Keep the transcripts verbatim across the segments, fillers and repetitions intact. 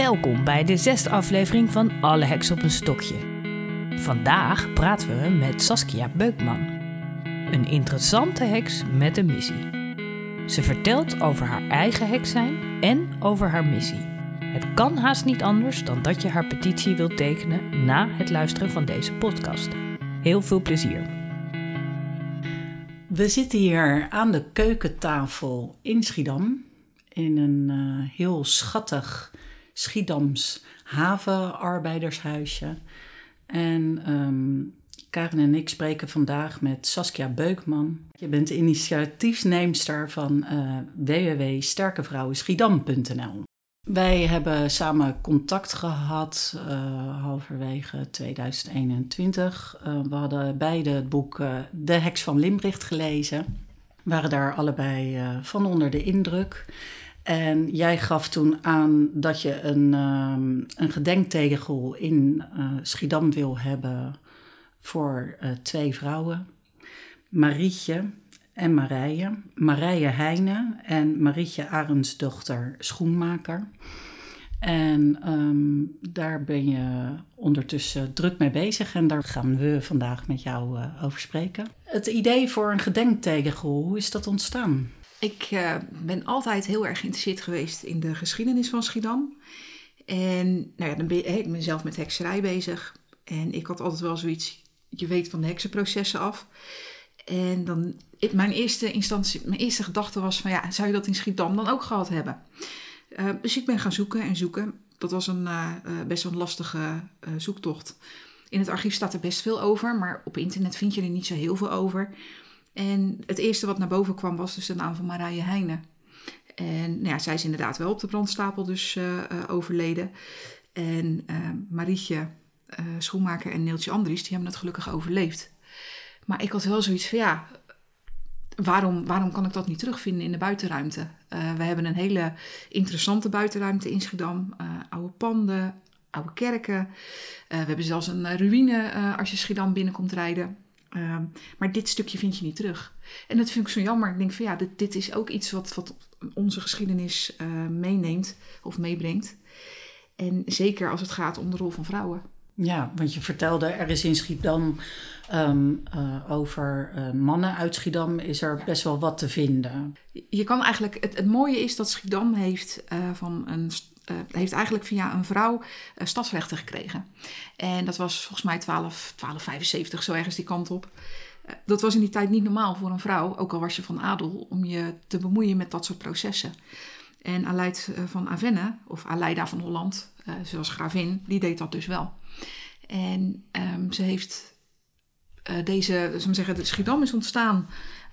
Welkom bij de zesde aflevering van Alle Heks op een Stokje. Vandaag praten we met Saskia Beukman. Een interessante heks met een missie. Ze vertelt over haar eigen heks zijn en over haar missie. Het kan haast niet anders dan dat je haar petitie wilt tekenen na het luisteren van deze podcast. Heel veel plezier. We zitten hier aan de keukentafel in Schiedam. In een uh, heel schattig Schiedams havenarbeidershuisje. En um, Karen en ik spreken vandaag met Saskia Beukman. Je bent initiatiefneemster van uh, w w w punt sterke vrouwen schiedam punt n l. Wij hebben samen contact gehad uh, halverwege tweeduizend eenentwintig. Uh, we hadden beide het boek uh, De Heks van Limbricht gelezen. We waren daar allebei uh, van onder de indruk. En jij gaf toen aan dat je een, um, een gedenktegel in uh, Schiedam wil hebben voor uh, twee vrouwen. Marietje en Marije. Marije Heijnen en Marietje Arends dochter Schoenmaker. En um, daar ben je ondertussen druk mee bezig en daar gaan we vandaag met jou uh, over spreken. Het idee voor een gedenktegel, hoe is dat ontstaan? Ik uh, ben altijd heel erg geïnteresseerd geweest in de geschiedenis van Schiedam. En nou ja, dan ben ik mezelf met hekserij bezig. En ik had altijd wel zoiets, je weet van de heksenprocessen af. En dan, ik, mijn, eerste instantie, mijn eerste gedachte was van ja, zou je dat in Schiedam dan ook gehad hebben? Uh, dus ik ben gaan zoeken en zoeken. Dat was een, uh, best een lastige uh, zoektocht. In het archief staat er best veel over, maar op internet vind je er niet zo heel veel over. En het eerste wat naar boven kwam was dus de naam van Marije Heijnen. En nou ja, zij is inderdaad wel op de brandstapel dus uh, uh, overleden. En uh, Marietje uh, Schoenmaker en Neeltje Andries, die hebben het gelukkig overleefd. Maar ik had wel zoiets van ja, waarom, waarom kan ik dat niet terugvinden in de buitenruimte? Uh, we hebben een hele interessante buitenruimte in Schiedam. Uh, oude panden, oude kerken. Uh, we hebben zelfs een ruïne uh, als je Schiedam binnenkomt rijden. Uh, maar dit stukje vind je niet terug. En dat vind ik zo jammer. Ik denk van ja, dit, dit is ook iets wat, wat onze geschiedenis uh, meeneemt of meebrengt. En zeker als het gaat om de rol van vrouwen. Ja, want je vertelde, er is in Schiedam um, uh, over uh, mannen uit Schiedam is er best wel wat te vinden. Je kan eigenlijk, het, het mooie is dat Schiedam heeft, uh, van een, uh, heeft eigenlijk via een vrouw uh, stadsrechten gekregen. En dat was volgens mij twaalf vijfenzeventig, zo ergens die kant op. Uh, dat was in die tijd niet normaal voor een vrouw, ook al was je van adel, om je te bemoeien met dat soort processen. En Aleid van Avenne, of Aleida van Holland, uh, ze was gravin, die deed dat dus wel. En um, ze heeft uh, deze, zal ik zeggen, de Schiedam is ontstaan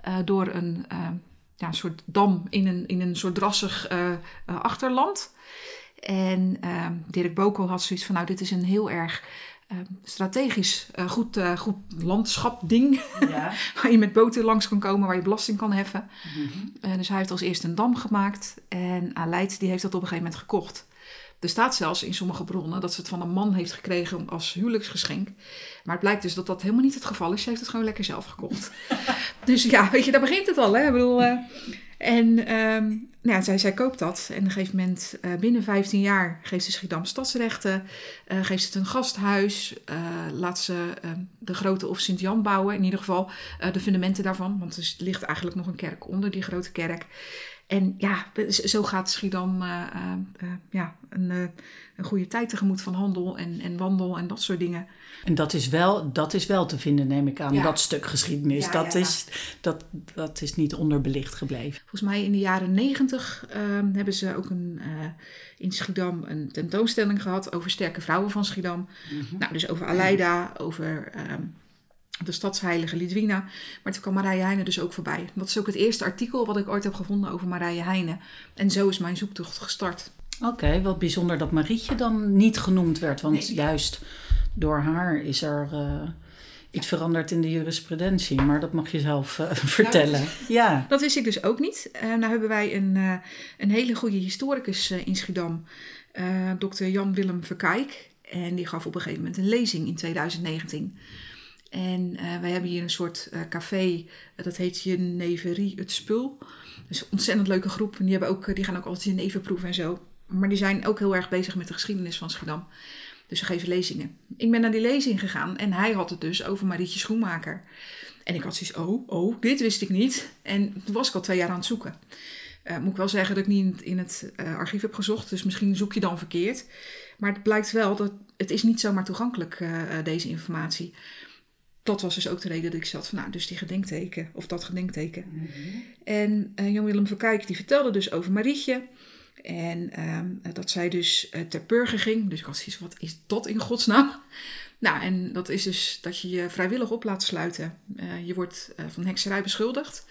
uh, door een, uh, ja, een soort dam in een, in een soort drassig uh, uh, achterland. En uh, Dirk Boko had zoiets van, nou dit is een heel erg uh, strategisch uh, goed, uh, goed landschapding. Ja. Waar je met boten langs kan komen, waar je belasting kan heffen. Mm-hmm. Uh, dus hij heeft als eerste een dam gemaakt en Aleid die heeft dat op een gegeven moment gekocht. Er staat zelfs in sommige bronnen dat ze het van een man heeft gekregen als huwelijksgeschenk. Maar het blijkt dus dat dat helemaal niet het geval is. Ze heeft het gewoon lekker zelf gekocht. Dus ja, weet je, daar begint het al. Hè? Ik bedoel, uh, en um, nou ja, zij, zij koopt dat. En op een gegeven moment, uh, binnen vijftien jaar, geeft ze Schiedam stadsrechten. Uh, geeft ze het een gasthuis. Uh, laat ze uh, de Grote of Sint-Jan bouwen. In ieder geval uh, de fundamenten daarvan. Want er ligt eigenlijk nog een kerk onder die grote kerk. En ja, zo gaat Schiedam uh, uh, uh, ja, een, uh, een goede tijd tegemoet van handel en, en wandel en dat soort dingen. En dat is wel, dat is wel te vinden, neem ik aan, ja. Dat stuk geschiedenis. Ja, dat, ja, is, ja. Dat, dat is niet onderbelicht gebleven. Volgens mij in de jaren negentig uh, hebben ze ook een, uh, in Schiedam een tentoonstelling gehad over sterke vrouwen van Schiedam. Mm-hmm. Nou, dus over Aleida, over... Um, de stadsheilige Lidwina. Maar toen kwam Marije Heijnen dus ook voorbij. Dat is ook het eerste artikel wat ik ooit heb gevonden over Marije Heijnen. En zo is mijn zoektocht gestart. Oké, okay, wat bijzonder dat Marietje dan niet genoemd werd. Want nee. Juist door haar is er uh, iets ja. veranderd in de jurisprudentie. Maar dat mag je zelf uh, vertellen. Nou, ja. Dat wist ik dus ook niet. Uh, nou hebben wij een, uh, een hele goede historicus uh, in Schiedam. Uh, dokter Jan Willem Verkaik. En die gaf op een gegeven moment een lezing in twintig negentien... En uh, wij hebben hier een soort uh, café, uh, dat heet Jeneverie het Spul. Dus een ontzettend leuke groep. En die, hebben ook, die gaan ook altijd jeneverproeven en zo. Maar die zijn ook heel erg bezig met de geschiedenis van Schiedam. Dus ze geven lezingen. Ik ben naar die lezing gegaan en hij had het dus over Marietje Schoenmaker. En ik had zoiets, oh, oh, dit wist ik niet. En toen was ik al twee jaar aan het zoeken. Uh, moet ik wel zeggen dat ik niet in het uh, archief heb gezocht. Dus misschien zoek je dan verkeerd. Maar het blijkt wel dat het is niet zomaar toegankelijk is, uh, deze informatie. Dat was dus ook de reden dat ik zat van, nou, dus die gedenkteken. Of dat gedenkteken. Mm-hmm. En uh, Jan Willem Verkaik die vertelde dus over Marietje. En uh, dat zij dus uh, ter burger ging. Dus ik had zoiets, wat is dat in godsnaam? Nou, en dat is dus dat je je vrijwillig op laat sluiten. Uh, je wordt uh, van hekserij beschuldigd.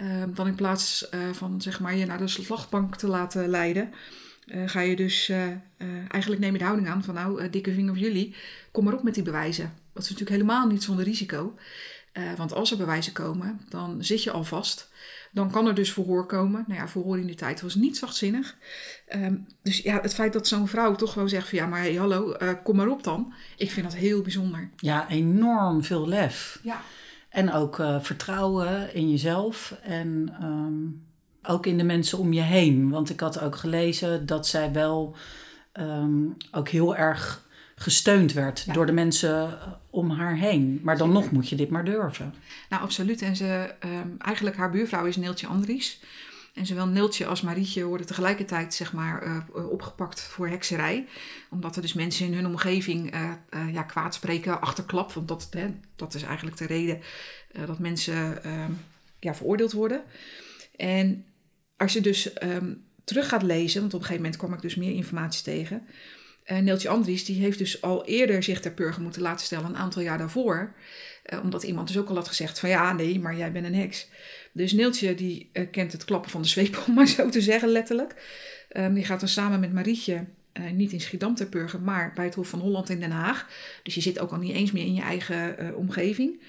Uh, dan in plaats uh, van, zeg maar, je naar de slagbank te laten leiden... Uh, ga je dus, uh, uh, eigenlijk neem je de houding aan van, nou, uh, dikke vinger op jullie. Kom maar op met die bewijzen. Dat is natuurlijk helemaal niet zonder risico. Uh, want als er bewijzen komen, dan zit je al vast. Dan kan er dus verhoor komen. Nou ja, verhoor in die tijd was niet zachtzinnig. Um, dus ja, het feit dat zo'n vrouw toch gewoon zegt van... ja, maar hey, hallo, uh, kom maar op dan. Ik vind dat heel bijzonder. Ja, enorm veel lef. Ja. En ook uh, vertrouwen in jezelf en um, ook in de mensen om je heen. Want ik had ook gelezen dat zij wel um, ook heel erg... gesteund werd ja. door de mensen om haar heen. Maar dan nog moet je dit maar durven. Nou, absoluut. En ze, um, eigenlijk haar buurvrouw is Neeltje Andries. En zowel Neeltje als Marietje worden tegelijkertijd, zeg maar, uh, opgepakt voor hekserij. Omdat er dus mensen in hun omgeving uh, uh, ja, kwaad spreken, achterklap. Want dat, hè, dat is eigenlijk de reden uh, dat mensen uh, ja, veroordeeld worden. En als je dus um, terug gaat lezen, want op een gegeven moment kwam ik dus meer informatie tegen... Uh, Neeltje Andries die heeft dus al eerder zich ter burger moeten laten stellen, een aantal jaar daarvoor. Uh, omdat iemand dus ook al had gezegd van ja, nee, maar jij bent een heks. Dus Neeltje die uh, kent het klappen van de zweep, om maar zo te zeggen, letterlijk. Um, die gaat dan samen met Marietje, uh, niet in Schiedam ter burger, maar bij het Hof van Holland in Den Haag. Dus je zit ook al niet eens meer in je eigen uh, omgeving.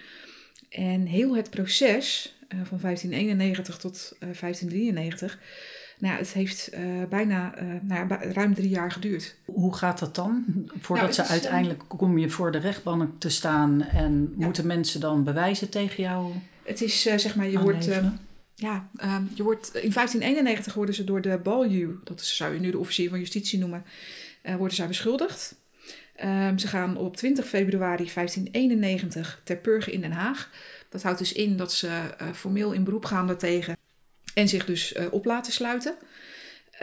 En heel het proces uh, van vijftien eenennegentig tot uh, vijftien drieënnegentig... Nou, het heeft uh, bijna uh, nou ja, ruim drie jaar geduurd. Hoe gaat dat dan? Voordat nou, ze is, uiteindelijk kom je voor de rechtbank te staan en ja. moeten mensen dan bewijzen tegen jou? Het is uh, zeg maar, je wordt, uh, ja, uh, je wordt in vijftien eenennegentig worden ze door de baljuw, dat is, zou je nu de officier van justitie noemen, uh, worden zij beschuldigd. Uh, ze gaan op twintig februari vijftien eenennegentig ter burger in Den Haag. Dat houdt dus in dat ze uh, formeel in beroep gaan daartegen. En zich dus uh, op laten sluiten.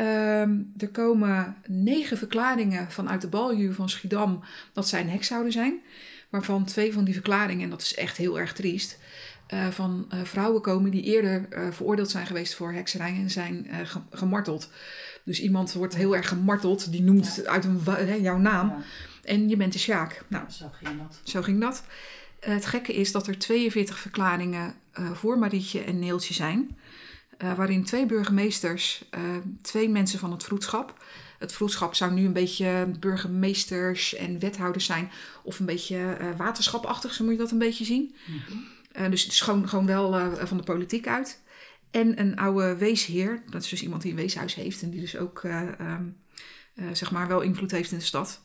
Um, er komen negen verklaringen vanuit de baljuw van Schiedam dat zij een heks zouden zijn. Waarvan twee van die verklaringen, en dat is echt heel erg triest, uh, van uh, vrouwen komen die eerder uh, veroordeeld zijn geweest voor hekserij en zijn uh, ge- gemarteld. Dus iemand wordt heel erg gemarteld, die noemt ja. uit een wa- hè, jouw naam ja. en je bent de sjaak. Nou, ja, zo ging dat. Zo ging dat. Uh, het gekke is dat er tweeënveertig verklaringen uh, voor Marietje en Neeltje zijn. Uh, waarin twee burgemeesters, uh, twee mensen van het vroedschap... Het vroedschap zou nu een beetje burgemeesters en wethouders zijn... of een beetje uh, waterschapachtig, zo moet je dat een beetje zien. Mm-hmm. Uh, dus het is gewoon, gewoon wel uh, van de politiek uit. En een oude weesheer, dat is dus iemand die een weeshuis heeft... en die dus ook uh, um, uh, zeg maar wel invloed heeft in de stad.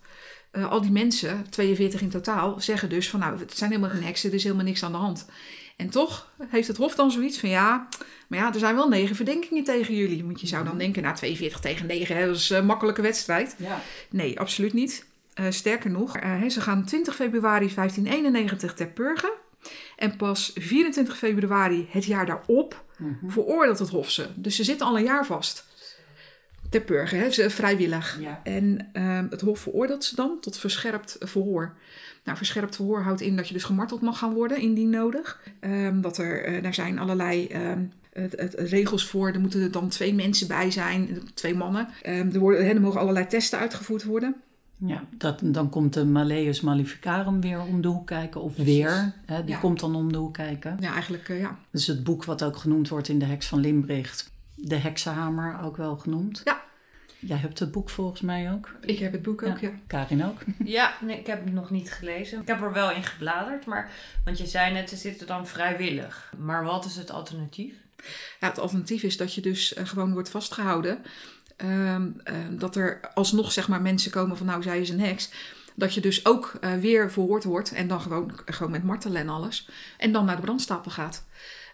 Uh, al die mensen, tweeënveertig in totaal, zeggen dus van... nou, het zijn helemaal geen heksen, er is helemaal niks aan de hand... En toch heeft het Hof dan zoiets van ja, maar ja, er zijn wel negen verdenkingen tegen jullie. Want je zou dan denken, nou tweeënveertig tegen negen, hè, dat is een makkelijke wedstrijd. Ja. Nee, absoluut niet. Uh, sterker nog, uh, hey, ze gaan twintig februari vijftien eenennegentig ter burger. En pas vierentwintig februari het jaar daarop mm-hmm. veroordeelt het Hof ze. Dus ze zitten al een jaar vast. Ter burger, hè, ze, vrijwillig. Ja. En uh, het Hof veroordeelt ze dan tot verscherpt verhoor. Nou, verscherpt verhoor houdt in dat je dus gemarteld mag gaan worden, indien nodig. Um, dat er, uh, daar zijn allerlei um, het, het, regels voor. Er moeten er dan twee mensen bij zijn, twee mannen. Um, er, worden, er mogen allerlei testen uitgevoerd worden. Ja, dat, dan komt de Malleus Maleficarum weer om de hoek kijken. Of weer, hè, die ja. komt dan om de hoek kijken. Ja, eigenlijk, uh, ja. Dus het boek wat ook genoemd wordt in De Heks van Limbricht. De heksenhamer ook wel genoemd. Ja. Jij hebt het boek volgens mij ook. Ik heb het boek ook, ja. ja. Karin ook. Ja, nee, ik heb het nog niet gelezen. Ik heb er wel in gebladerd, maar, want je zei net, ze zitten dan vrijwillig. Maar wat is het alternatief? Ja, het alternatief is dat je dus uh, gewoon wordt vastgehouden. Um, uh, dat er alsnog, zeg maar, mensen komen van nou, zij is een heks. Dat je dus ook uh, weer verhoord wordt en dan gewoon, gewoon met martelen en alles. En dan naar de brandstapel gaat.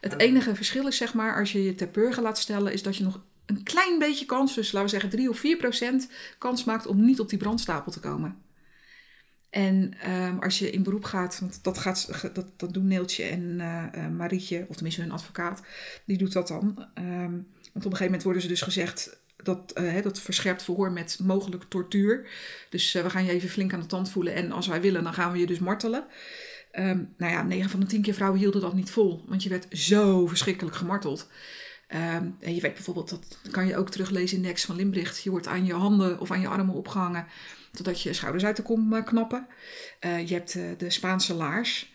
Het enige verschil is, zeg maar, als je je ter burger laat stellen, is dat je nog een klein beetje kans, dus laten we zeggen drie of vier procent kans maakt om niet op die brandstapel te komen. En um, als je in beroep gaat, want dat, gaat, dat, dat doen Neeltje en uh, Marietje, of tenminste hun advocaat, die doet dat dan. Um, want op een gegeven moment worden ze dus gezegd, dat, uh, hè, dat verscherpt verhoor met mogelijk tortuur. Dus uh, we gaan je even flink aan de tand voelen en als wij willen, dan gaan we je dus martelen. Um, nou ja, negen van de tien keer vrouwen hielden dat niet vol, want je werd zo verschrikkelijk gemarteld. Um, en je weet bijvoorbeeld, dat kan je ook teruglezen in De Heks van Limbricht. Je wordt aan je handen of aan je armen opgehangen totdat je schouders uit de kom knappen. Uh, je hebt uh, de Spaanse laars.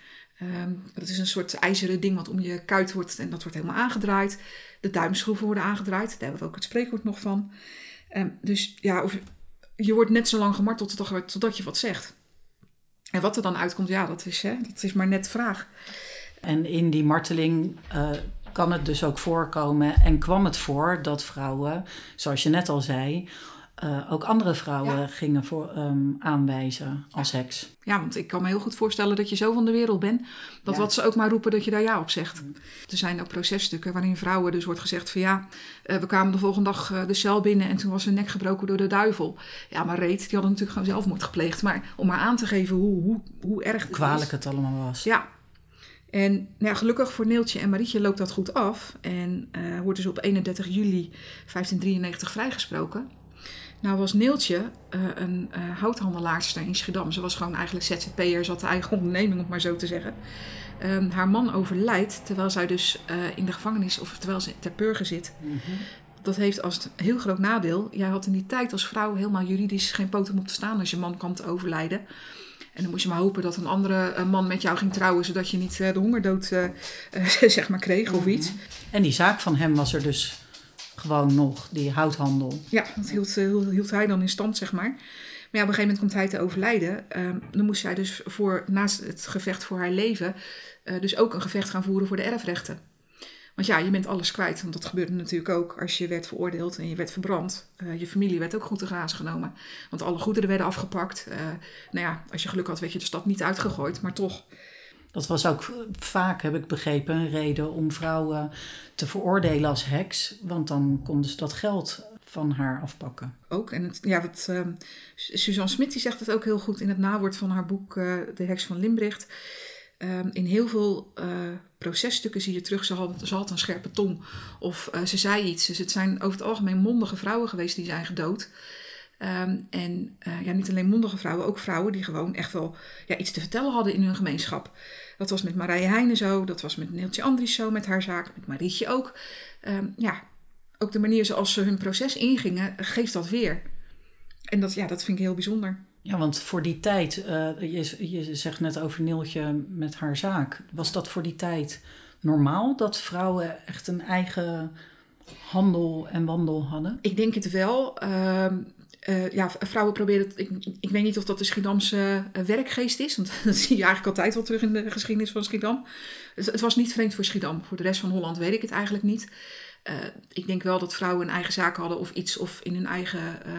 Um, dat is een soort ijzeren ding wat om je kuit wordt en dat wordt helemaal aangedraaid. De duimschroeven worden aangedraaid. Daar hebben we ook het spreekwoord nog van. Um, dus ja, of, je wordt net zo lang gemarteld tot, totdat je wat zegt. En wat er dan uitkomt, ja, dat is, hè, dat is maar net de vraag. En in die marteling... Uh... kan het dus ook voorkomen en kwam het voor dat vrouwen, zoals je net al zei, uh, ook andere vrouwen ja. gingen voor, um, aanwijzen als ja. heks. Ja, want ik kan me heel goed voorstellen dat je zo van de wereld bent, dat ja. wat ze ook maar roepen, dat je daar ja op zegt. Mm. Er zijn ook processtukken waarin vrouwen dus wordt gezegd van ja, uh, we kwamen de volgende dag uh, de cel binnen en toen was hun nek gebroken door de duivel. Ja, maar Reet, die hadden natuurlijk gewoon zelfmoord gepleegd. Maar om maar aan te geven hoe, hoe, hoe erg het kwalijk was. Het allemaal was. Ja. En nou ja, gelukkig voor Neeltje en Marietje loopt dat goed af. En uh, wordt dus op eenendertig juli vijftien drieënnegentig vrijgesproken. Nou was Neeltje uh, een uh, houthandelaarster in Schiedam. Ze was gewoon eigenlijk Z Z P'er, ze had haar eigen onderneming om maar zo te zeggen. Um, haar man overlijdt terwijl zij dus uh, in de gevangenis of terwijl ze ter purge zit. Mm-hmm. Dat heeft als heel groot nadeel. Jij had in die tijd als vrouw helemaal juridisch geen poten om te staan als je man kwam te overlijden. En dan moest je maar hopen dat een andere man met jou ging trouwen... zodat je niet de hongerdood uh, zeg maar kreeg of iets. En die zaak van hem was er dus gewoon nog, die houthandel. Ja, dat hield, hield hij dan in stand, zeg maar. Maar ja, op een gegeven moment komt hij te overlijden. Um, dan moest zij dus voor, naast het gevecht voor haar leven... Uh, dus ook een gevecht gaan voeren voor de erfrechten. Want ja, je bent alles kwijt. Want dat gebeurde natuurlijk ook als je werd veroordeeld en je werd verbrand. Uh, je familie werd ook goed te grazen genomen. Want alle goederen werden afgepakt. Uh, nou ja, als je geluk had, werd je de stad niet uitgegooid. Maar toch. Dat was ook vaak, heb ik begrepen, een reden om vrouwen te veroordelen als heks. Want dan konden ze dat geld van haar afpakken. Ook. En het, ja, wat, uh, Suzanne Smit die zegt het ook heel goed in het nawoord van haar boek uh, De Heks van Limbricht. Um, in heel veel uh, processtukken zie je terug, ze had, ze had een scherpe tong of uh, ze zei iets. Dus het zijn over het algemeen mondige vrouwen geweest die zijn gedood. Um, en uh, ja, niet alleen mondige vrouwen, ook vrouwen die gewoon echt wel ja, iets te vertellen hadden in hun gemeenschap. Dat was met Marije Heijnen zo, dat was met Neeltje Andries zo, met haar zaak, met Marietje ook. Um, ja, ook de manier zoals ze hun proces ingingen, geeft dat weer. En dat, ja, dat vind ik heel bijzonder. Ja, want voor die tijd, uh, je, je zegt net over Neeltje met haar zaak. Was dat voor die tijd normaal dat vrouwen echt een eigen handel en wandel hadden? Ik denk het wel. Uh, uh, ja, vrouwen probeerden... Ik, ik weet niet of dat de Schiedamse werkgeest is. Want dat zie je eigenlijk altijd wel terug in de geschiedenis van Schiedam. Het, het was niet vreemd voor Schiedam. Voor de rest van Holland weet ik het eigenlijk niet. Uh, ik denk wel dat vrouwen een eigen zaak hadden of iets of in hun eigen, uh,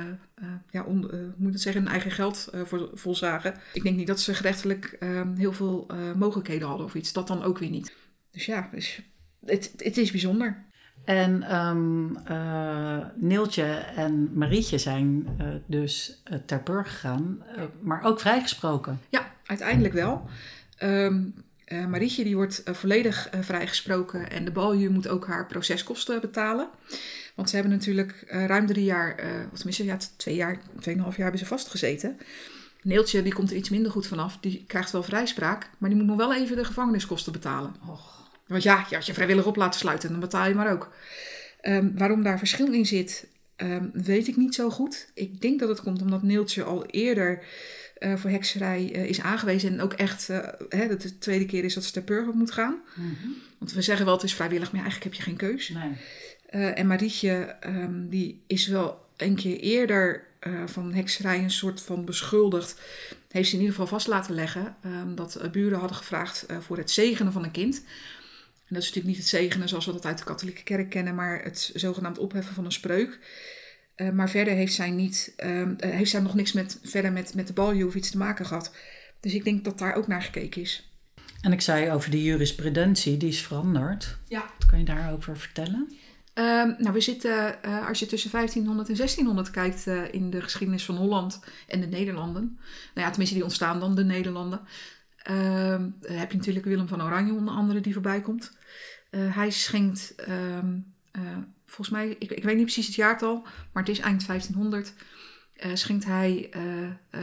uh, ja, on, uh, moet het zeggen, hun eigen geld uh, voor, volzagen. Ik denk niet dat ze gerechtelijk uh, heel veel uh, mogelijkheden hadden of iets. Dat dan ook weer niet. Dus ja, dus het, het is bijzonder. En um, uh, Neeltje en Marietje zijn uh, dus uh, ter burger gegaan, uh, maar ook vrijgesproken. Ja, uiteindelijk wel. Um, Uh, Marietje die wordt uh, volledig uh, vrijgesproken en de baljuw moet ook haar proceskosten betalen. Want ze hebben natuurlijk uh, ruim drie jaar, uh, of tenminste ja, twee jaar, tweeënhalf jaar hebben ze vastgezeten. Neeltje die komt er iets minder goed vanaf, die krijgt wel vrijspraak, maar die moet nog wel even de gevangeniskosten betalen. Och. Want ja, je had je vrijwillig op laten sluiten, dan betaal je maar ook. Um, waarom daar verschil in zit, um, weet ik niet zo goed. Ik denk dat het komt omdat Neeltje al eerder... Uh, voor hekserij uh, is aangewezen. En ook echt, uh, hè, dat de tweede keer is dat ze ter burger moet gaan. Mm-hmm. Want we zeggen wel, het is vrijwillig, maar eigenlijk heb je geen keus. Nee. Uh, en Marietje, um, die is wel een keer eerder uh, van hekserij een soort van beschuldigd. Heeft ze in ieder geval vast laten leggen. Um, dat uh, buren hadden gevraagd uh, voor het zegenen van een kind. En dat is natuurlijk niet het zegenen zoals we dat uit de katholieke kerk kennen. Maar het zogenaamd opheffen van een spreuk. Uh, maar verder heeft zij, niet, uh, uh, heeft zij nog niks met, verder met, met de baljuw of iets te maken gehad. Dus ik denk dat daar ook naar gekeken is. En ik zei over de jurisprudentie, die is veranderd. Ja. Wat kan je daarover vertellen? Um, nou, we zitten, uh, als je tussen vijftienhonderd en zestienhonderd kijkt uh, in de geschiedenis van Holland en de Nederlanden. Nou ja, tenminste die ontstaan dan, de Nederlanden. Um, dan heb je natuurlijk Willem van Oranje onder andere die voorbij komt. Uh, hij schenkt, um, uh, volgens mij, ik, ik weet niet precies het jaartal, maar het is eind vijftienhonderd. Uh, schenkt hij uh,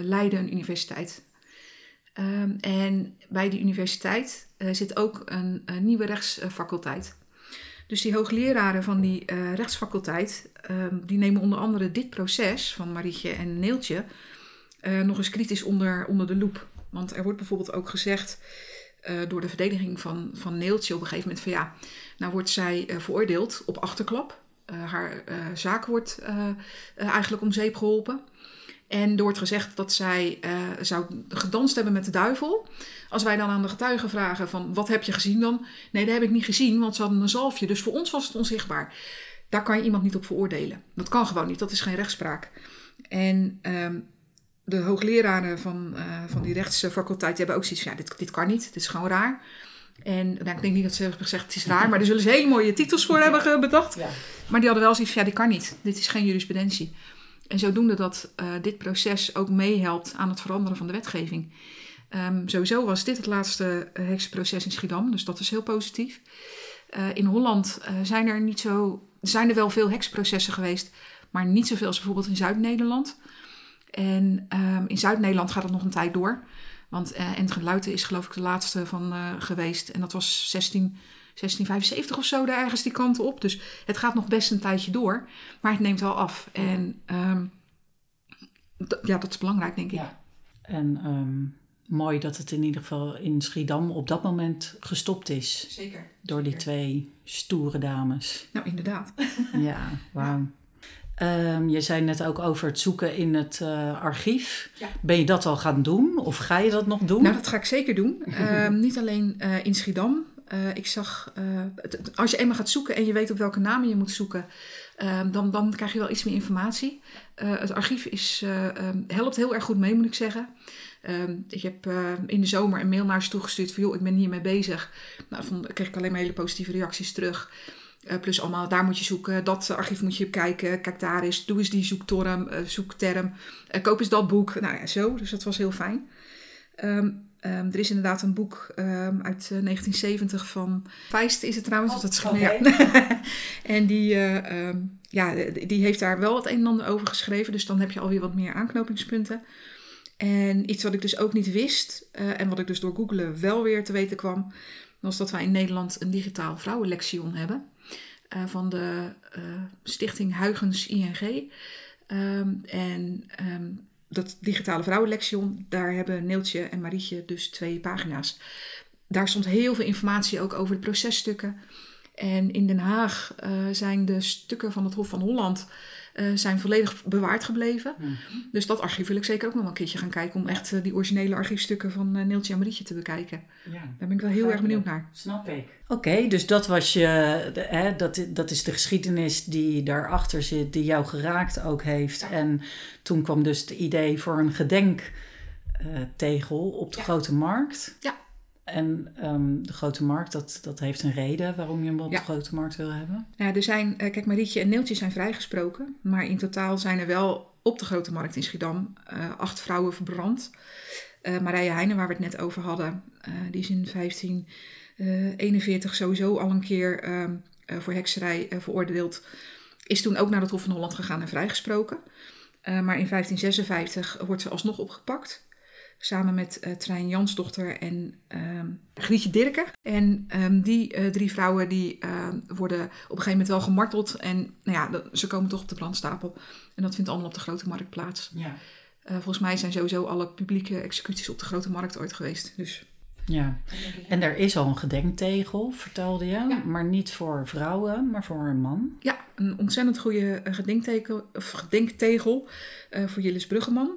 Leiden een universiteit. Um, en bij die universiteit uh, zit ook een, een nieuwe rechtsfaculteit. Dus die hoogleraren van die uh, rechtsfaculteit, um, die nemen onder andere dit proces van Marietje en Neeltje uh, nog eens kritisch onder, onder de loep. Want er wordt bijvoorbeeld ook gezegd uh, door de verdediging van, van Neeltje op een gegeven moment van ja, nou wordt zij uh, veroordeeld op achterklap. Uh, haar uh, zaak wordt uh, uh, eigenlijk om zeep geholpen. En er wordt gezegd dat zij uh, zou gedanst hebben met de duivel. Als wij dan aan de getuigen vragen van wat heb je gezien dan? Nee, dat heb ik niet gezien, want ze hadden een zalfje. Dus voor ons was het onzichtbaar. Daar kan je iemand niet op veroordelen. Dat kan gewoon niet, dat is geen rechtspraak. En um, de hoogleraren van, uh, van die rechtsfaculteit hebben ook zoiets van ja, dit, dit kan niet, dit is gewoon raar. En nou, ik denk niet dat ze hebben gezegd het is raar, maar er zullen ze hele mooie titels voor hebben bedacht. Ja. Maar die hadden wel zoiets van ja, dit kan niet, dit is geen jurisprudentie. En zodoende dat uh, dit proces ook meehelpt aan het veranderen van de wetgeving. Um, sowieso was dit het laatste heksenproces in Schiedam, dus dat is heel positief. Uh, in Holland uh, zijn er niet zo, zijn er wel veel heksprocessen geweest, maar niet zoveel als bijvoorbeeld in Zuid-Nederland. En um, in Zuid-Nederland gaat het nog een tijd door, want uh, Entgen-Luiten is geloof ik de laatste van uh, geweest. En dat was zestien zestienvijfenzeventig of zo, daar ergens die kant op. Dus het gaat nog best een tijdje door, maar het neemt wel af. En um, d- ja, dat is belangrijk, denk ik. Ja. En um, mooi dat het in ieder geval in Schiedam op dat moment gestopt is. Zeker. Door die Zeker. twee stoere dames. Nou, inderdaad. Ja, wauw. Um, je zei net ook over het zoeken in het uh, archief. Ja. Ben je dat al gaan doen of ga je dat nog doen? Nou, dat ga ik zeker doen. um, niet alleen uh, in Schiedam. Uh, ik zag, uh, t- als je eenmaal gaat zoeken en je weet op welke namen je moet zoeken, uh, dan, dan krijg je wel iets meer informatie. Uh, het archief is, uh, um, helpt heel erg goed mee, moet ik zeggen. Uh, ik heb uh, in de zomer een mail naar ze toegestuurd van joh, ik ben hiermee bezig. Nou, dan kreeg ik alleen maar hele positieve reacties terug. Uh, plus allemaal, daar moet je zoeken, dat archief moet je kijken, kijk daar eens, doe eens die zoekterm, uh, zoekterm uh, koop eens dat boek. Nou ja, zo, dus dat was heel fijn. Um, Um, er is inderdaad een boek um, uit negentien zeventig van Feist is het trouwens. Oh, dat is, okay. ja. En die, uh, um, ja, die heeft daar wel het een en ander over geschreven. Dus dan heb je alweer wat meer aanknopingspunten. En iets wat ik dus ook niet wist. Uh, en wat ik dus door googlen wel weer te weten kwam. Was dat wij in Nederland een digitaal vrouwenlexion hebben. Uh, van de uh, stichting Huygens I N G. Um, en... Um, Dat digitale vrouwenlexion, daar hebben Neeltje en Marietje dus twee pagina's. Daar stond heel veel informatie ook over de processtukken. En in Den Haag uh, zijn de stukken van het Hof van Holland uh, zijn volledig bewaard gebleven. Mm-hmm. Dus dat archief wil ik zeker ook nog wel een keertje gaan kijken om echt uh, die originele archiefstukken van uh, Neeltje en Marietje te bekijken. Ja, daar ben ik wel heel erg benieuwd naar. Snap ik. Oké, okay, dus dat was je, de, hè, dat, dat is de geschiedenis die daarachter zit, die jou geraakt ook heeft. Ja. En toen kwam dus het idee voor een gedenktegel op de ja. Grote Markt. Ja. En um, de Grote Markt, dat, dat heeft een reden waarom je hem op ja. de Grote Markt wil hebben. Ja, er zijn, kijk, Marietje en Neeltje zijn vrijgesproken. Maar in totaal zijn er wel op de Grote Markt in Schiedam uh, acht vrouwen verbrand. Uh, Marije Heijnen, waar we het net over hadden, uh, die is in vijftien eenenveertig sowieso al een keer uh, voor hekserij uh, veroordeeld. Is toen ook naar het Hof van Holland gegaan en vrijgesproken. Uh, maar in vijftien zesenvijftig wordt ze alsnog opgepakt. Samen met uh, Trijn Jans dochter en um, Grietje Dirckx. En um, die uh, drie vrouwen die uh, worden op een gegeven moment wel gemarteld. En nou ja, ze komen toch op de brandstapel. En dat vindt allemaal op de Grote Markt plaats. Ja. Uh, volgens mij zijn sowieso alle publieke executies op de Grote Markt ooit geweest. Dus. Ja, en er is al een gedenktegel, vertelde je. Ja. Maar niet voor vrouwen, maar voor een man. Ja, een ontzettend goede gedenktegel, of gedenktegel uh, voor Jillis Bruggeman.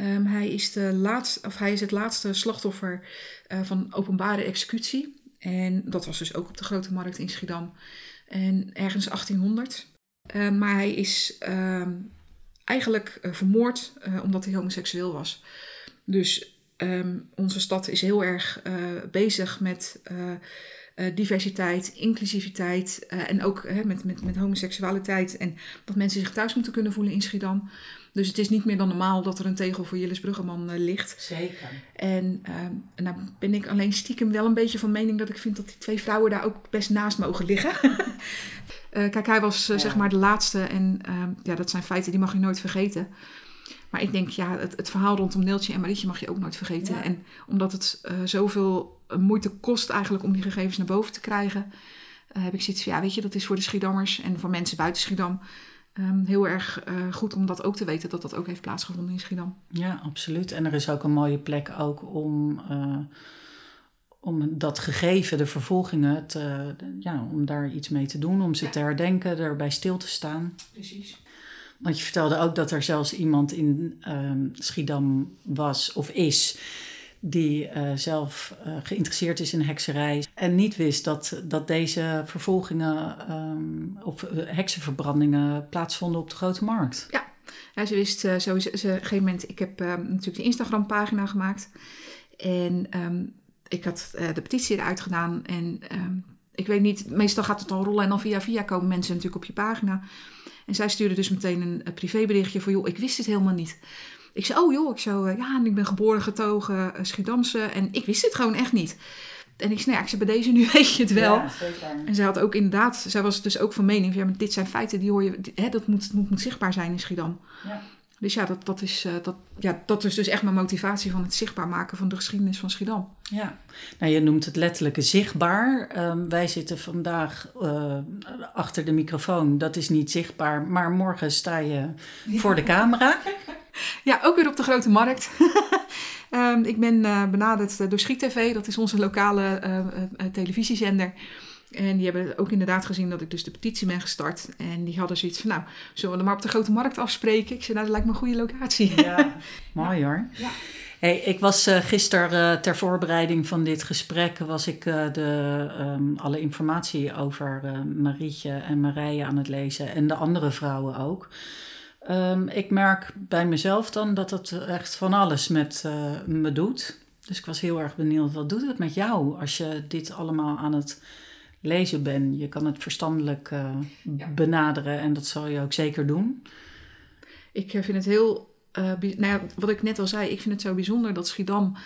Um, hij, is de laatste, of hij is het laatste slachtoffer uh, van openbare executie. En dat was dus ook op de Grote Markt in Schiedam. En ergens achttienhonderd. Uh, maar hij is um, eigenlijk uh, vermoord uh, omdat hij homoseksueel was. Dus um, onze stad is heel erg uh, bezig met uh, uh, diversiteit, inclusiviteit uh, en ook uh, met, met, met homoseksualiteit en dat mensen zich thuis moeten kunnen voelen in Schiedam. Dus het is niet meer dan normaal dat er een tegel voor Jillis Bruggeman uh, ligt. Zeker. En uh, nou ben ik alleen stiekem wel een beetje van mening dat ik vind dat die twee vrouwen daar ook best naast mogen liggen. uh, kijk, hij was uh, ja. zeg maar de laatste en uh, ja, dat zijn feiten die mag je nooit vergeten. Maar ik denk, ja, het, het verhaal rondom Neeltje en Marietje mag je ook nooit vergeten. Ja. En omdat het uh, zoveel moeite kost eigenlijk om die gegevens naar boven te krijgen, uh, heb ik zoiets van, ja, weet je, dat is voor de Schiedammers en voor mensen buiten Schiedam um, heel erg uh, goed om dat ook te weten, dat dat ook heeft plaatsgevonden in Schiedam. Ja, absoluut. En er is ook een mooie plek ook om, uh, om dat gegeven, de vervolgingen, te, uh, ja, om daar iets mee te doen, om ze ja. te herdenken, daarbij stil te staan. Precies. Want je vertelde ook dat er zelfs iemand in uh, Schiedam was of is die uh, zelf uh, geïnteresseerd is in hekserij en niet wist dat, dat deze vervolgingen um, of heksenverbrandingen plaatsvonden op de Grote Markt. Ja, ja ze wist uh, sowieso, ze, op een gegeven moment, ik heb uh, natuurlijk de Instagram-pagina gemaakt en um, ik had uh, de petitie eruit gedaan en um, ik weet niet, meestal gaat het dan rollen en dan via via komen mensen natuurlijk op je pagina. En zij stuurde dus meteen een privéberichtje van, joh, ik wist het helemaal niet. Ik zei, oh joh, ik zo, ja, ik ben geboren getogen Schiedamse en ik wist het gewoon echt niet. En ik zei, nou ja, ik zei, bij deze nu weet je het wel. Ja, en zij had ook inderdaad, zij was dus ook van mening, ja, maar dit zijn feiten, die hoor je, hè, dat moet, moet, moet zichtbaar zijn in Schiedam. Ja. Dus ja dat, dat is, dat, ja, dat is dus echt mijn motivatie van het zichtbaar maken van de geschiedenis van Schiedam. Ja, nou, je noemt het letterlijke zichtbaar. Um, wij zitten vandaag uh, achter de microfoon. Dat is niet zichtbaar, maar morgen sta je ja. voor de camera. Ja, ook weer op de Grote Markt. um, ik ben uh, benaderd door Schiet-T V. Dat is onze lokale uh, uh, televisiezender. En die hebben ook inderdaad gezien dat ik dus de petitie ben gestart. En die hadden zoiets van, nou, zullen we er maar op de Grote Markt afspreken? Ik zei, nou, dat lijkt me een goede locatie. Ja, mooi hoor. Ja. Hey, ik was uh, gisteren uh, ter voorbereiding van dit gesprek, was ik uh, de, um, alle informatie over uh, Marietje en Marije aan het lezen. En de andere vrouwen ook. Um, ik merk bij mezelf dan dat het echt van alles met uh, me doet. Dus ik was heel erg benieuwd, wat doet het met jou als je dit allemaal aan het lezen ben. Je kan het verstandelijk uh, ja. benaderen en dat zal je ook zeker doen. Ik vind het heel, uh, bij, nou ja, wat ik net al zei, ik vind het zo bijzonder dat Schiedam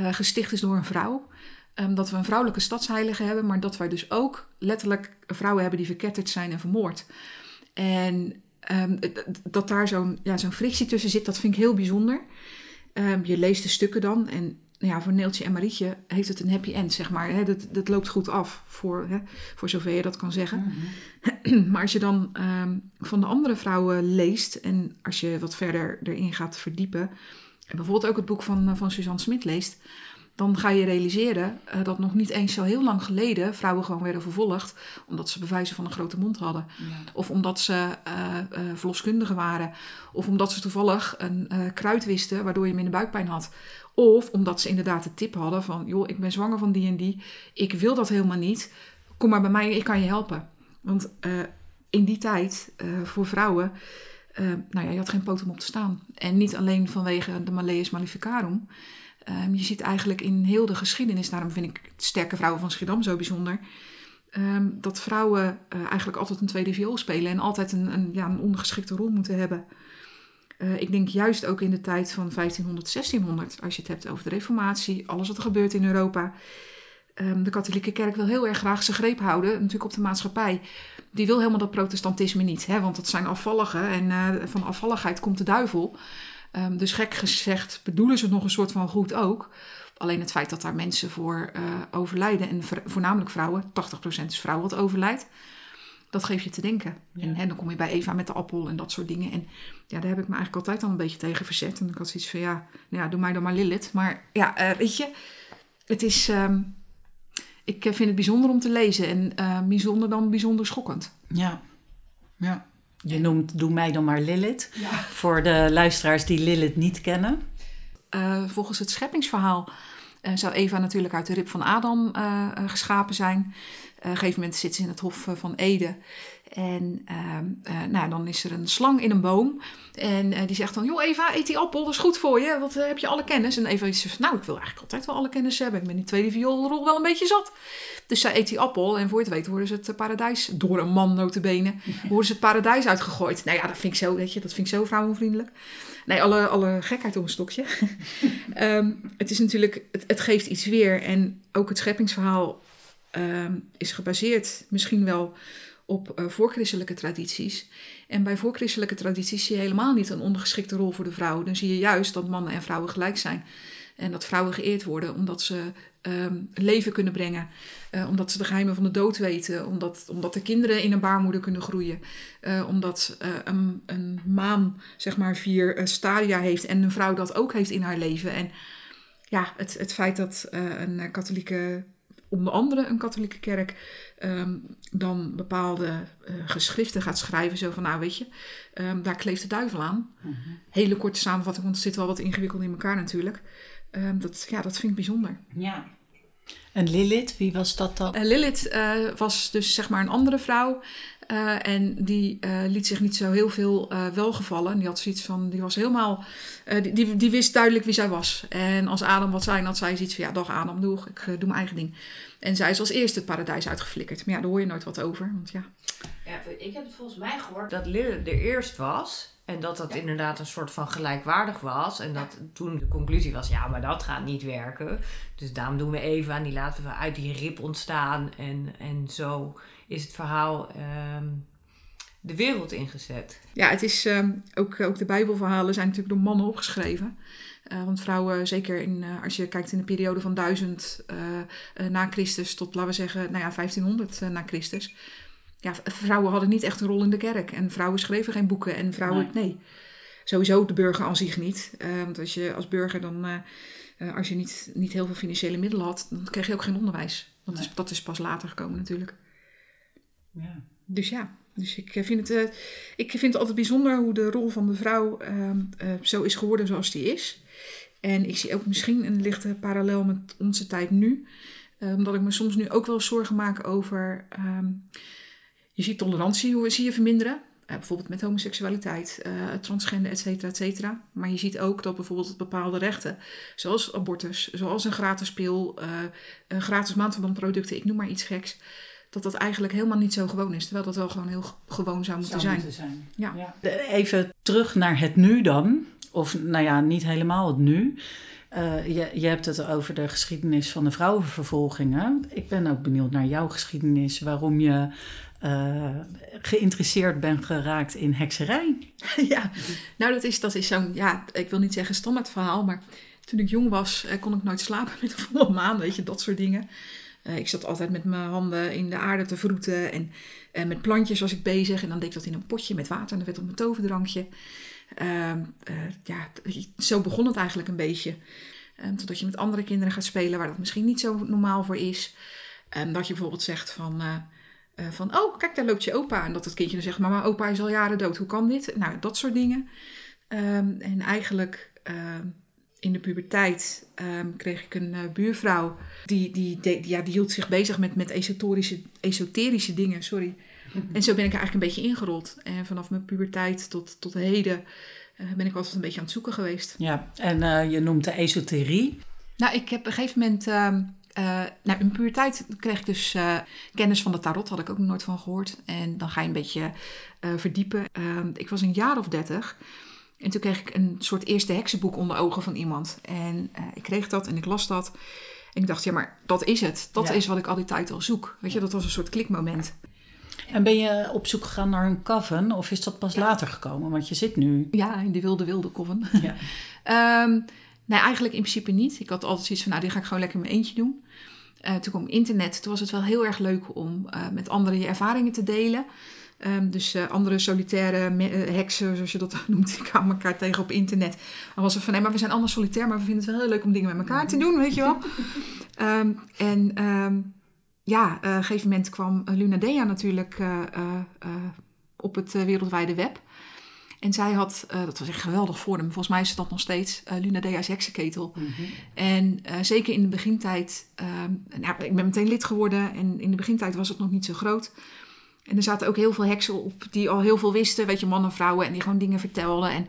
uh, gesticht is door een vrouw. Um, dat we een vrouwelijke stadsheilige hebben, maar dat wij dus ook letterlijk vrouwen hebben die verketterd zijn en vermoord. En um, dat daar zo'n, ja, zo'n frictie tussen zit, dat vind ik heel bijzonder. Um, je leest de stukken dan en ja, voor Neeltje en Marietje heeft het een happy end, zeg maar. He, dat, dat loopt goed af, voor, he, voor zover je dat kan zeggen. Mm-hmm. Maar als je dan um, van de andere vrouwen leest en als je wat verder erin gaat verdiepen, en bijvoorbeeld ook het boek van, van Suzanne Smit leest, dan ga je realiseren uh, dat nog niet eens zo heel lang geleden vrouwen gewoon werden vervolgd omdat ze bewijzen van een grote mond hadden. Ja. Of omdat ze uh, uh, verloskundigen waren. Of omdat ze toevallig een uh, kruid wisten waardoor je minder buikpijn had. Of omdat ze inderdaad de tip hadden van, joh, ik ben zwanger van die en die. Ik wil dat helemaal niet. Kom maar bij mij, ik kan je helpen. Want uh, in die tijd uh, voor vrouwen, uh, nou ja, je had geen poot om op te staan. En niet alleen vanwege de Malleus Maleficarum. Um, je ziet eigenlijk in heel de geschiedenis, daarom vind ik Sterke Vrouwen van Schiedam zo bijzonder, um, dat vrouwen uh, eigenlijk altijd een tweede viool spelen en altijd een, een, ja, een ondergeschikte rol moeten hebben. Uh, ik denk juist ook in de tijd van vijftienhonderd, zestienhonderd, als je het hebt over de Reformatie, alles wat er gebeurt in Europa. Um, de katholieke kerk wil heel erg graag zijn greep houden, natuurlijk op de maatschappij. Die wil helemaal dat protestantisme niet, hè, want dat zijn afvalligen en uh, van afvalligheid komt de duivel. Um, dus gek gezegd bedoelen ze het nog een soort van goed ook. Alleen het feit dat daar mensen voor uh, overlijden en v- voornamelijk vrouwen, tachtig procent is vrouw wat overlijdt, dat geeft je te denken. Ja. En hè, dan kom je bij Eva met de appel en dat soort dingen. En ja, daar heb ik me eigenlijk altijd al een beetje tegen verzet. En ik had zoiets van, ja, nou ja doe mij dan maar Lilith. Maar ja, uh, weet je, het is, um, ik vind het bijzonder om te lezen en uh, bijzonder dan bijzonder schokkend. Ja, ja. Je noemt Doe mij dan maar Lilith. Ja. Voor de luisteraars die Lilith niet kennen. Uh, volgens het scheppingsverhaal uh, zou Eva natuurlijk uit de rib van Adam uh, geschapen zijn. Op een gegeven moment zit ze in het Hof van Ede. En uh, uh, nou, dan is er een slang in een boom. En uh, die zegt dan, joh Eva, eet die appel, dat is goed voor je. Want uh, heb je alle kennis. En Eva zegt, nou, ik wil eigenlijk altijd wel alle kennis hebben. Ik ben die tweede vioolrol wel een beetje zat. Dus zij eet die appel. En voor je het weet worden ze het paradijs, door een man notabene, worden ze het paradijs uitgegooid. Nou ja, dat vind ik zo, weet je, dat vind ik zo vrouwenvriendelijk. Nee, alle, alle gekheid om een stokje. um, het is natuurlijk, het, het geeft iets weer. En ook het scheppingsverhaal um, is gebaseerd misschien wel op uh, voorchristelijke tradities. En bij voorchristelijke tradities zie je helemaal niet een ondergeschikte rol voor de vrouw. Dan zie je juist dat mannen en vrouwen gelijk zijn. En dat vrouwen geëerd worden omdat ze um, leven kunnen brengen. Uh, omdat ze de geheimen van de dood weten. Omdat, omdat de kinderen in een baarmoeder kunnen groeien. Uh, omdat uh, een, een maan, zeg maar, vier uh, stadia heeft. En een vrouw dat ook heeft in haar leven. En ja, het, het feit dat uh, een katholieke... onder andere een katholieke kerk um, dan bepaalde uh, geschriften gaat schrijven. Zo van, nou weet je, um, daar kleeft de duivel aan. Uh-huh. Hele korte samenvatting, want het zit wel wat ingewikkeld in elkaar natuurlijk. Um, dat, ja, dat vind ik bijzonder. Ja. En Lilith, wie was dat dan? Uh, Lilith uh, was dus zeg maar een andere vrouw. Uh, en die uh, liet zich niet zo heel veel uh, welgevallen. Die had zoiets van, die was helemaal, uh, die, die, die wist duidelijk wie zij was. En als Adam wat zei, had zij zoiets van, ja dag Adam, doe, ik uh, doe mijn eigen ding. En zij is als eerste het paradijs uitgeflikkerd. Maar ja, daar hoor je nooit wat over, want ja. ja ik heb volgens mij gehoord dat Lilith er eerst was. En dat dat ja. inderdaad een soort van gelijkwaardig was. En dat toen de conclusie was, ja, maar dat gaat niet werken. Dus daarom doen we Eva en die laten we uit die rib ontstaan. En, en zo is het verhaal um, de wereld ingezet. Ja, het is um, ook, ook de Bijbelverhalen zijn natuurlijk door mannen opgeschreven. Uh, want vrouwen, zeker in, uh, als je kijkt in de periode van duizend uh, uh, na Christus tot, laten we zeggen, nou ja, vijftienhonderd uh, na Christus. Ja, vrouwen hadden niet echt een rol in de kerk. En vrouwen schreven geen boeken. En vrouwen, nee. nee. Sowieso de burger aan zich niet. Uh, want als je als burger dan, uh, als je niet, niet heel veel financiële middelen had, dan kreeg je ook geen onderwijs. Dat, nee. is, dat is pas later gekomen natuurlijk. Ja. Dus ja, dus ik, vind het, uh, ik vind het altijd bijzonder hoe de rol van de vrouw uh, uh, zo is geworden zoals die is. En ik zie ook misschien een lichte parallel met onze tijd nu. Uh, omdat ik me soms nu ook wel zorgen maak over... Um, Je ziet tolerantie, hoe zie je verminderen. Uh, bijvoorbeeld met homoseksualiteit, uh, transgender, et cetera, et cetera. Maar je ziet ook dat bijvoorbeeld bepaalde rechten, zoals abortus, zoals een gratis pil, uh, een gratis maandverbandproducten, ik noem maar iets geks, dat dat eigenlijk helemaal niet zo gewoon is. Terwijl dat wel gewoon heel gewoon zou moeten zou zijn. Moeten zijn. Ja. Ja. Even terug naar het nu dan. Of nou ja, niet helemaal het nu. Uh, je, je hebt het over de geschiedenis van de vrouwenvervolgingen. Ik ben ook benieuwd naar jouw geschiedenis, waarom je... Uh, geïnteresseerd ben geraakt in hekserij. Ja, nou dat is, dat is zo'n, ja, ik wil niet zeggen standaard verhaal, maar toen ik jong was, kon ik nooit slapen met een volle maan, weet je, dat soort dingen. Uh, ik zat altijd met mijn handen in de aarde te wroeten en uh, met plantjes was ik bezig en dan deed ik dat in een potje met water en dat werd op mijn toverdrankje. Uh, uh, ja, zo begon het eigenlijk een beetje. Uh, totdat je met andere kinderen gaat spelen waar dat misschien niet zo normaal voor is. En uh, dat je bijvoorbeeld zegt van... Uh, Uh, van, oh, kijk, daar loopt je opa. En dat het kindje dan zegt, mama, opa is al jaren dood. Hoe kan dit? Nou, dat soort dingen. Um, en eigenlijk um, in de puberteit um, kreeg ik een uh, buurvrouw. Die, die, die, ja, die hield zich bezig met, met esoterische, esoterische dingen. Sorry. Mm-hmm. En zo ben ik er eigenlijk een beetje ingerold. En vanaf mijn puberteit tot, tot heden uh, ben ik altijd een beetje aan het zoeken geweest. Ja, en uh, je noemt de esoterie. Nou, ik heb op een gegeven moment... Um, Uh, nou, in puberteit kreeg ik dus uh, kennis van de tarot, had ik ook nog nooit van gehoord. En dan ga je een beetje uh, verdiepen. Uh, ik was een jaar of dertig en toen kreeg ik een soort eerste heksenboek onder ogen van iemand. En uh, ik kreeg dat en ik las dat. En ik dacht, ja, maar dat is het. Dat ja. is wat ik al die tijd al zoek. Weet je, dat was een soort klikmoment. En ben je op zoek gegaan naar een coven of is dat pas ja. later gekomen? Want je zit nu... Ja, in de wilde wilde coven. Ja. um, nee, eigenlijk in principe niet. Ik had altijd zoiets van, nou, dit ga ik gewoon lekker in mijn eentje doen. Uh, toen kwam internet. Toen was het wel heel erg leuk om uh, met anderen je ervaringen te delen. Um, dus uh, andere solitaire me- uh, heksen, zoals je dat noemt, die kwamen elkaar tegen op internet. Dan was het van, nee, maar we zijn allemaal solitair, maar we vinden het wel heel leuk om dingen met elkaar te doen, weet je wel. um, en um, ja, uh, op een gegeven moment kwam Luna Dea natuurlijk uh, uh, uh, op het uh, wereldwijde web. En zij had, uh, dat was echt geweldig voor hem, volgens mij is het dat nog steeds, uh, Luna Dea's heksenketel. Mm-hmm. En uh, zeker in de begintijd, uh, nou, ik ben meteen lid geworden en in de begintijd was het nog niet zo groot. En er zaten ook heel veel heksen op die al heel veel wisten, weet je, mannen en vrouwen, en die gewoon dingen vertelden. En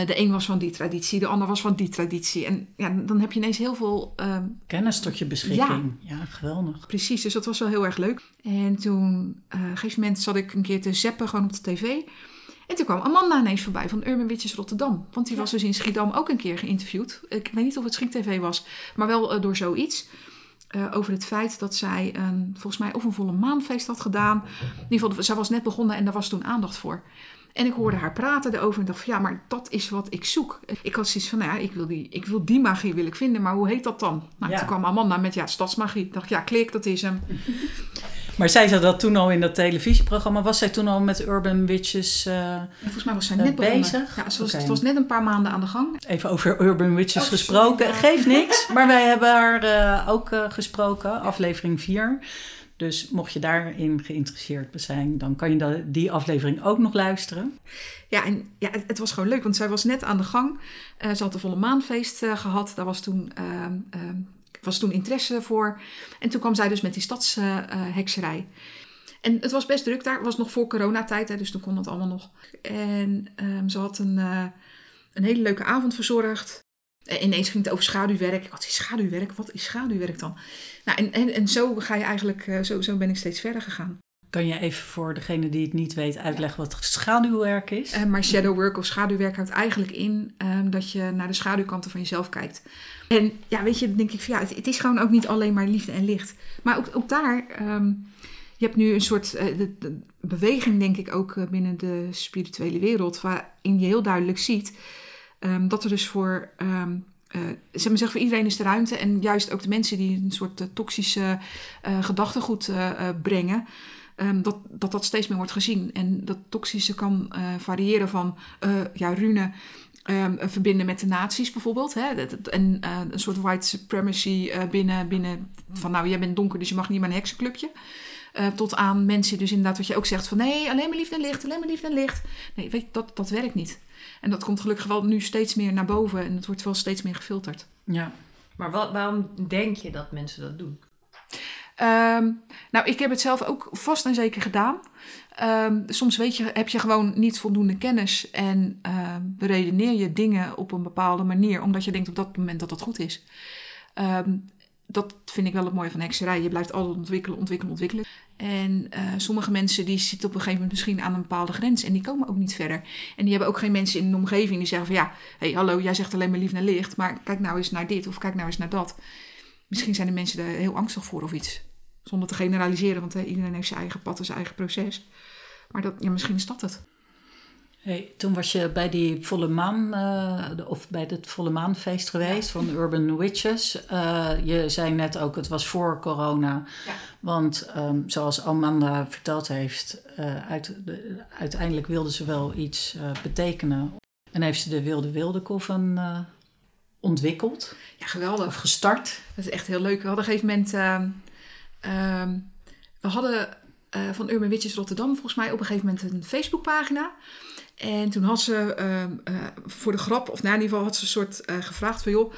uh, de een was van die traditie, de ander was van die traditie. En ja, dan heb je ineens heel veel... Um, kennis tot je beschikking. Ja, ja, geweldig. Precies, dus dat was wel heel erg leuk. En toen, op uh, een gegeven moment zat ik een keer te zappen, gewoon op de tv. En toen kwam Amanda ineens voorbij van Urban Witches Rotterdam. Want die ja. was dus in Schiedam ook een keer geïnterviewd. Ik weet niet of het Schiet-T V was, maar wel uh, door zoiets. Uh, over het feit dat zij een, volgens mij of een volle maanfeest had gedaan. In ieder geval, zij was net begonnen en daar was toen aandacht voor. En ik hoorde haar praten erover en dacht van ja, maar dat is wat ik zoek. Ik had zoiets van, nou ja, ik wil die, ik wil die magie wil ik vinden, maar hoe heet dat dan? Nou, ja. Toen kwam Amanda met ja, stadsmagie. Ik dacht, ja, klik, dat is hem. Maar zei ze dat toen al in dat televisieprogramma? Was zij toen al met Urban Witches uh, ja, volgens mij was zij net begonnen. Bezig? Ja, ze was, okay. Het was net een paar maanden aan de gang. Even over Urban Witches oh, gesproken. Sorry. Geeft niks, maar wij hebben haar uh, ook uh, gesproken, aflevering vier. Dus mocht je daarin geïnteresseerd zijn, dan kan je die aflevering ook nog luisteren. Ja, en ja, het, het was gewoon leuk, want zij was net aan de gang. Uh, ze had een volle maanfeest uh, gehad. Daar was toen, uh, uh, was toen interesse voor. En toen kwam zij dus met die stadshekserij. Uh, en het was best druk daar. Het was nog voor coronatijd, hè, dus toen kon dat allemaal nog. En um, ze had een, uh, een hele leuke avond verzorgd. En ineens ging het over schaduwwerk. Wat is schaduwwerk? Wat is schaduwwerk dan? Nou, en, en, en zo ga je eigenlijk, zo, zo ben ik steeds verder gegaan. Kan je even voor degene die het niet weet uitleggen wat schaduwwerk is? Uh, maar shadowwork of schaduwwerk houdt eigenlijk in um, dat je naar de schaduwkanten van jezelf kijkt. En ja, weet je, dan denk ik van ja, het, het is gewoon ook niet alleen maar liefde en licht. Maar ook, ook daar, um, je hebt nu een soort uh, de, de beweging, denk ik, ook uh, binnen de spirituele wereld, waarin je heel duidelijk ziet. Um, dat er dus voor, um, uh, zeg maar zeg, voor iedereen is de ruimte. En juist ook de mensen die een soort uh, toxische uh, gedachtegoed uh, uh, brengen. Um, dat, dat dat steeds meer wordt gezien. En dat toxische kan uh, variëren van uh, ja, runen um, verbinden met de nazi's bijvoorbeeld. Hè? Dat, dat, en uh, een soort white supremacy uh, binnen, binnen van nou jij bent donker dus je mag niet meer een heksenclubje. Uh, tot aan mensen dus inderdaad wat je ook zegt van nee alleen maar liefde en licht, alleen maar liefde en licht. Nee, weet je, dat, dat werkt niet. En dat komt gelukkig wel nu steeds meer naar boven. En het wordt wel steeds meer gefilterd. Ja. Maar wat, waarom denk je dat mensen dat doen? Um, nou, ik heb het zelf ook vast en zeker gedaan. Um, soms weet je, heb je gewoon niet voldoende kennis. En uh, beredeneer je dingen op een bepaalde manier. Omdat je denkt op dat moment dat dat goed is. Um, dat vind ik wel het mooie van hekserij. Je blijft altijd ontwikkelen, ontwikkelen, ontwikkelen. En uh, sommige mensen die zitten op een gegeven moment misschien aan een bepaalde grens. En die komen ook niet verder. En die hebben ook geen mensen in de omgeving die zeggen van ja, hey, hallo, jij zegt alleen maar lief naar licht. Maar kijk nou eens naar dit of kijk nou eens naar dat. Misschien zijn de mensen er heel angstig voor of iets. Zonder te generaliseren, want hè, iedereen heeft zijn eigen pad en zijn eigen proces. Maar dat, ja, misschien is dat het. Hey, toen was je bij die volle maan, uh, of bij het volle maanfeest geweest ja. van Urban Witches. Uh, je zei net ook, het was voor corona. Ja. Want um, zoals Amanda verteld heeft, uh, uit de, uiteindelijk wilde ze wel iets uh, betekenen. En heeft ze de Wilde Wilde Coven uh, ontwikkeld. Ja, geweldig. Of gestart. Dat is echt heel leuk. We hadden op een gegeven moment... Uh, uh, we hadden uh, van Urban Witches Rotterdam volgens mij op een gegeven moment een Facebookpagina... En toen had ze uh, uh, voor de grap, of nou in ieder geval had ze een soort uh, gevraagd van joh,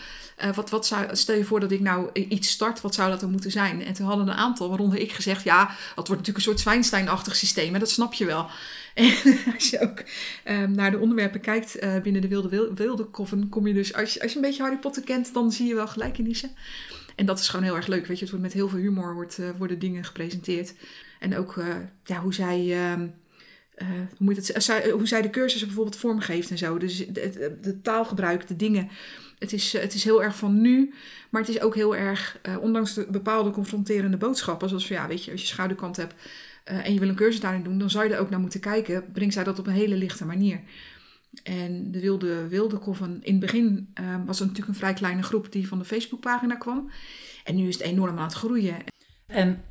uh, wat, wat zou, stel je voor dat ik nou iets start, wat zou dat dan moeten zijn? En toen hadden een aantal, waaronder ik, gezegd, ja, dat wordt natuurlijk een soort Zwijnstein-achtig systeem, hè, dat snap je wel. En als je ook uh, naar de onderwerpen kijkt uh, binnen de Wilde Wilde Coven, kom je dus, als je, als je een beetje Harry Potter kent, dan zie je wel gelijkenissen. En dat is gewoon heel erg leuk, weet je, het wordt met heel veel humor wordt, uh, worden dingen gepresenteerd. En ook uh, ja, hoe zij... Uh, Uh, hoe, moet het, uh, hoe zij de cursussen bijvoorbeeld vormgeeft en zo. Dus de, de, de taalgebruik, de dingen. Het is, uh, het is heel erg van nu, maar het is ook heel erg, uh, ondanks de bepaalde confronterende boodschappen, zoals van ja, weet je, als je schaduwkant hebt uh, en je wil een cursus daarin doen, dan zou je er ook naar moeten kijken. Brengt zij dat op een hele lichte manier. En de Wilde Wilde Coven, in het begin uh, was het natuurlijk een vrij kleine groep die van de Facebookpagina kwam. En nu is het enorm aan het groeien. En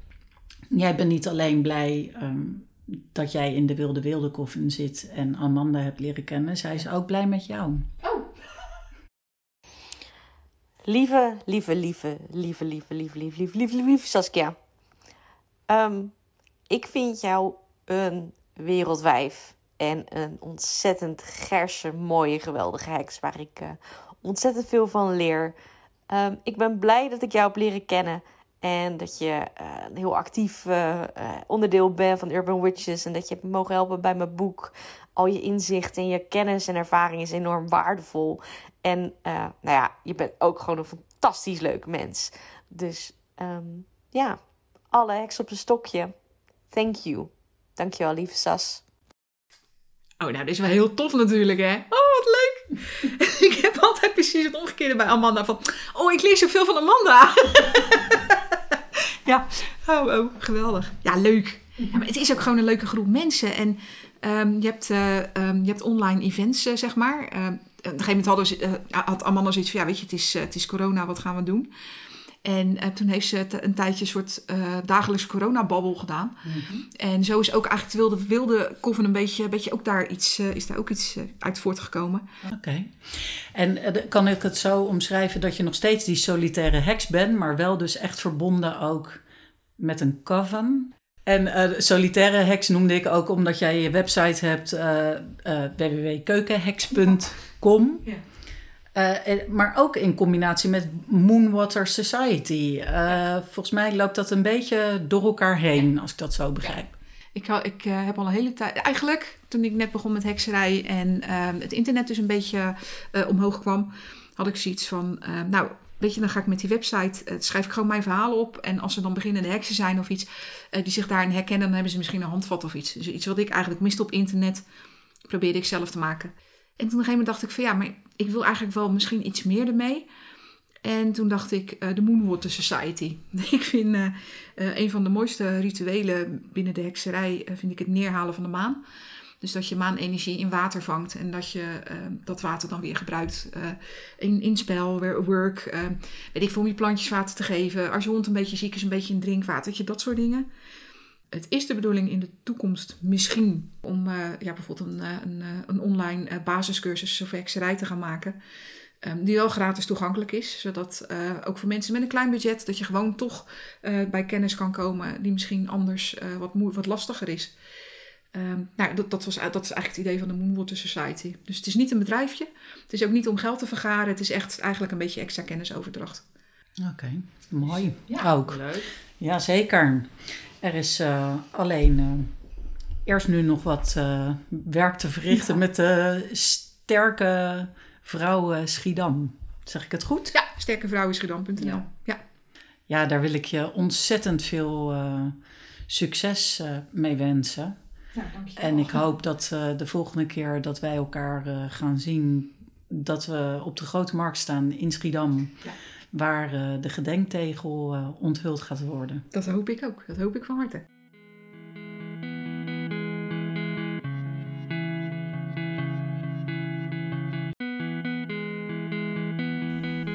jij bent niet alleen blij... Um... dat jij in de Wilde Wilde Coven zit en Amanda hebt leren kennen. Zij is ook blij met jou. Oh. Lieve, lieve, lieve, lieve, lieve, lieve, lieve, lieve, lieve, lieve Saskia. Um, ik vind jou een wereldwijf. En een ontzettend gerse, mooie, geweldige heks waar ik uh, ontzettend veel van leer. Um, ik ben blij dat ik jou heb leren kennen. En dat je uh, een heel actief uh, uh, onderdeel bent van Urban Witches. En dat je hebt mogen helpen bij mijn boek. Al je inzicht en je kennis en ervaring is enorm waardevol. En uh, nou ja, je bent ook gewoon een fantastisch leuk mens. Dus um, ja, alle heks op een stokje. Thank you. Dankjewel, lieve Sas. Oh, nou, dit is wel heel tof natuurlijk, hè? Oh, wat leuk! Ik heb altijd precies het omgekeerde bij Amanda. Van, oh, ik lees zoveel van Amanda. Ja, oh, oh, geweldig. Ja, leuk. Ja, maar het is ook gewoon een leuke groep mensen. En um, je, hebt, uh, um, je hebt online events, uh, zeg maar. Uh, op een gegeven moment hadden we, uh, had Amanda zoiets van, ja, weet je, het is, uh, het is corona, wat gaan we doen? En uh, toen heeft ze t- een tijdje een soort uh, dagelijks coronababbel gedaan. Mm-hmm. En zo is ook eigenlijk de Wilde Wilde Coven een beetje, een beetje ook daar iets, uh, is daar ook iets uh, uit voortgekomen. Oké. Okay. En uh, kan ik het zo omschrijven dat je nog steeds die solitaire heks bent, maar wel dus echt verbonden ook met een coven? En uh, solitaire heks noemde ik ook omdat jij je website hebt, uh, uh, w w w punt keukenheks punt com. Ja. Uh, maar ook in combinatie met Moonwater Society. Uh, ja. Volgens mij loopt dat een beetje door elkaar heen, ja, als ik dat zo begrijp. Ja. Ik, ik uh, heb al een hele tijd... Eigenlijk, toen ik net begon met hekserij en uh, het internet dus een beetje uh, omhoog kwam, had ik zoiets van, uh, nou, weet je, dan ga ik met die website, uh, schrijf ik gewoon mijn verhalen op. En als er dan beginnende heksen zijn of iets, uh, die zich daarin herkennen, dan hebben ze misschien een handvat of iets. Dus iets wat ik eigenlijk miste op internet, probeerde ik zelf te maken. En toen op een gegeven moment dacht ik van ja, maar ik wil eigenlijk wel misschien iets meer ermee. En toen dacht ik, uh, de Moonwater Society. Ik vind uh, uh, een van de mooiste rituelen binnen de hekserij, uh, vind ik het neerhalen van de maan. Dus dat je maanenergie in water vangt en dat je uh, dat water dan weer gebruikt uh, in, in spel, work. Uh, weet ik veel, om je plantjes water te geven. Als je hond een beetje ziek is, een beetje in drinkwater, dat soort dingen. Het is de bedoeling in de toekomst misschien om uh, ja, bijvoorbeeld een, een, een online basiscursus over hekserij te gaan maken. Um, die wel gratis toegankelijk is. Zodat uh, ook voor mensen met een klein budget, dat je gewoon toch uh, bij kennis kan komen die misschien anders uh, wat, mo- wat lastiger is. Um, nou, dat, dat, was, dat is eigenlijk het idee van de Moonwater Society. Dus het is niet een bedrijfje. Het is ook niet om geld te vergaren. Het is echt eigenlijk een beetje extra kennisoverdracht. Oké, okay, mooi. Ja, ook. Leuk. Ja, zeker. Er is uh, alleen uh, eerst nu nog wat uh, werk te verrichten, ja, met de uh, sterke vrouwen Schiedam. Zeg ik het goed? Ja, sterke vrouwen Schiedam punt n l. Ja. Ja. Ja, daar wil ik je ontzettend veel uh, succes uh, mee wensen. Ja, dank je. En ik hoop dat uh, de volgende keer dat wij elkaar uh, gaan zien, dat we op de Grote Markt staan in Schiedam. Ja. Waar uh, de gedenktegel uh, onthuld gaat worden. Dat hoop ik ook. Dat hoop ik van harte.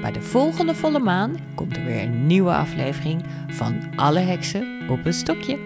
Bij de volgende volle maan komt er weer een nieuwe aflevering van Alle Heksen op een Stokje.